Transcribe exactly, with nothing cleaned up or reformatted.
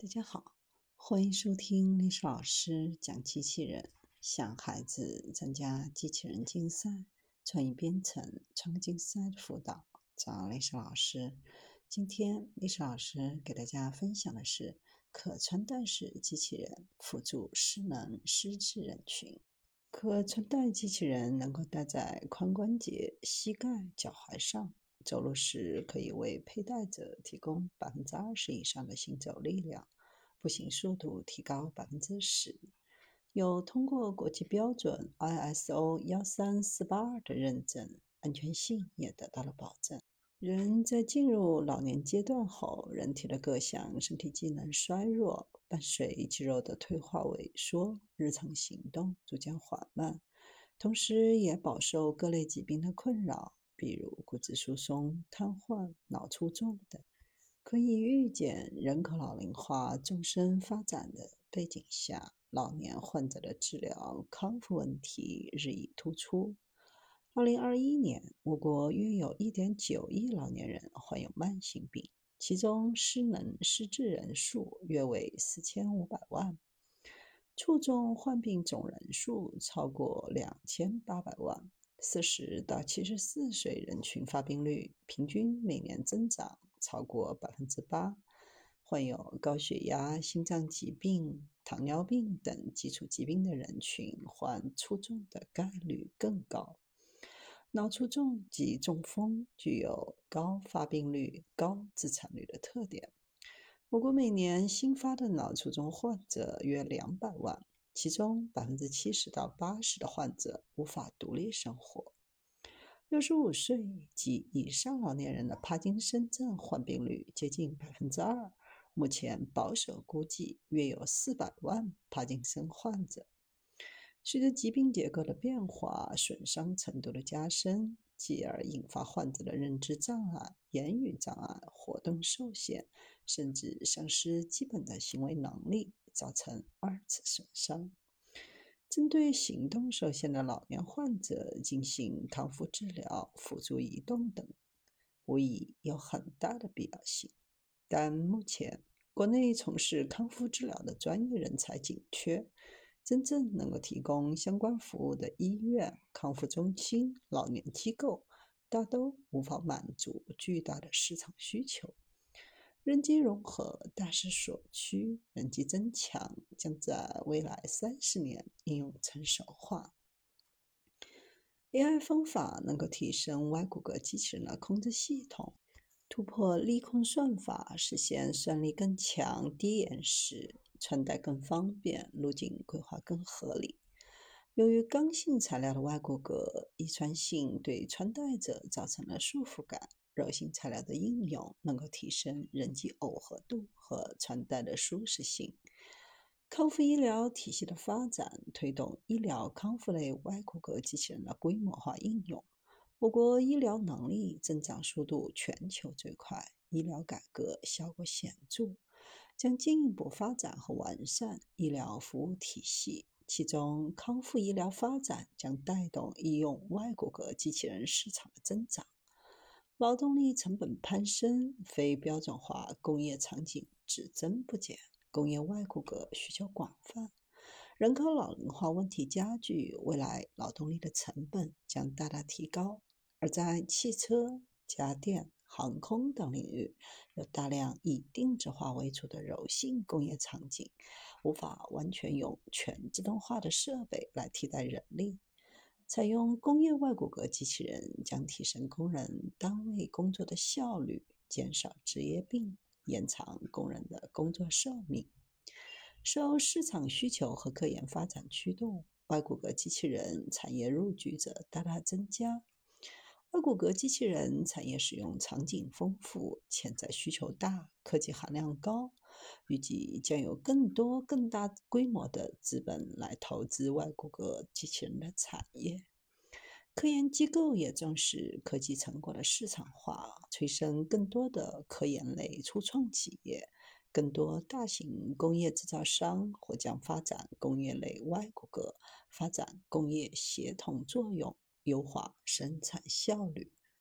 大家好，欢迎收听历史老师讲机器人。想孩子参加机器人竞赛、创意编程、创客竞赛的辅导，找历史老师。今天历史老师给大家分享的是可穿戴式机器人辅助失能失智人群。可穿戴机器人能够戴在髋关节、膝盖、脚踝上，走路时可以为佩戴者提供 百分之二十 以上的行走力量，步行速度提高 百分之十。 有通过国际标准 I S O 一三四八二 的认证，安全性也得到了保证。人在进入老年阶段后，人体的各项身体机能衰弱，伴随肌肉的退化萎缩，日常行动逐渐缓慢，同时也饱受各类疾病的困扰，比如骨质疏松、瘫痪、脑卒中等。可以预见，人口老龄化纵深发展的背景下，老年患者的治疗康复问题日益突出。二零二一年，我国约有 一点九亿老年人患有慢性病，其中失能失智人数约为四千五百万，卒中患病总人数超过两千八百万。四十到七十四岁人群发病率平均每年增长超过 百分之八， 患有高血压、心脏疾病、糖尿病等基础疾病的人群患卒中的概率更高。脑卒中及中风具有高发病率、高致残率的特点。我国每年新发的脑卒中患者约两百万，其中 百分之七十 到 百分之八十 的患者无法独立生活。六十五岁及以上老年人的帕金森症患病率接近 百分之二， 目前保守估计约有四百万帕金森患者。随着疾病结构的变化、损伤程度的加深，继而引发患者的认知障碍、言语障碍、活动受限，甚至丧失基本的行为能力，造成二次损伤。针对行动受限的老年患者进行康复治疗、辅助移动等，无疑有很大的必要性。但目前国内从事康复治疗的专业人才紧缺，真正能够提供相关服务的医院、康复中心、老年机构大都无法满足巨大的市场需求。人机融合大势所趋，人机增强将在未来三十年应用成熟化。 A I 方法能够提升外骨骼机器人的控制系统，突破力控算法，实现算力更强、低延时，穿戴更方便，路径规划更合理。由于刚性材料的外骨骼遗传性对穿戴者造成了束缚感，柔性材料的应用能够提升人机耦合度和穿戴的舒适性。康复医疗体系的发展推动医疗康复类外骨骼机器人的规模化应用。我国医疗能力增长速度全球最快，医疗改革效果显著，将进一步发展和完善医疗服务体系。其中康复医疗发展将带动医用外骨骼机器人市场的增长。劳动力成本攀升，非标准化工业场景只增不减，工业外骨骼需求广泛，人口老龄化问题加剧，未来劳动力的成本将大大提高。而在汽车、家电、航空等领域，有大量以定制化为主的柔性工业场景，无法完全用全自动化的设备来替代人力。采用工业外骨骼机器人将提升工人单位工作的效率，减少职业病，延长工人的工作寿命。受市场需求和科研发展驱动，外骨骼机器人产业入局者大大增加。外骨骼机器人产业使用场景丰富，潜在需求大，科技含量高，预计将有更多更大规模的资本来投资外骨骼机器人的产业。科研机构也重视科技成果的市场化，催生更多的科研类初创企业，更多大型工业制造商或将发展工业类外骨骼，发展工业协同作用，优化生产效率。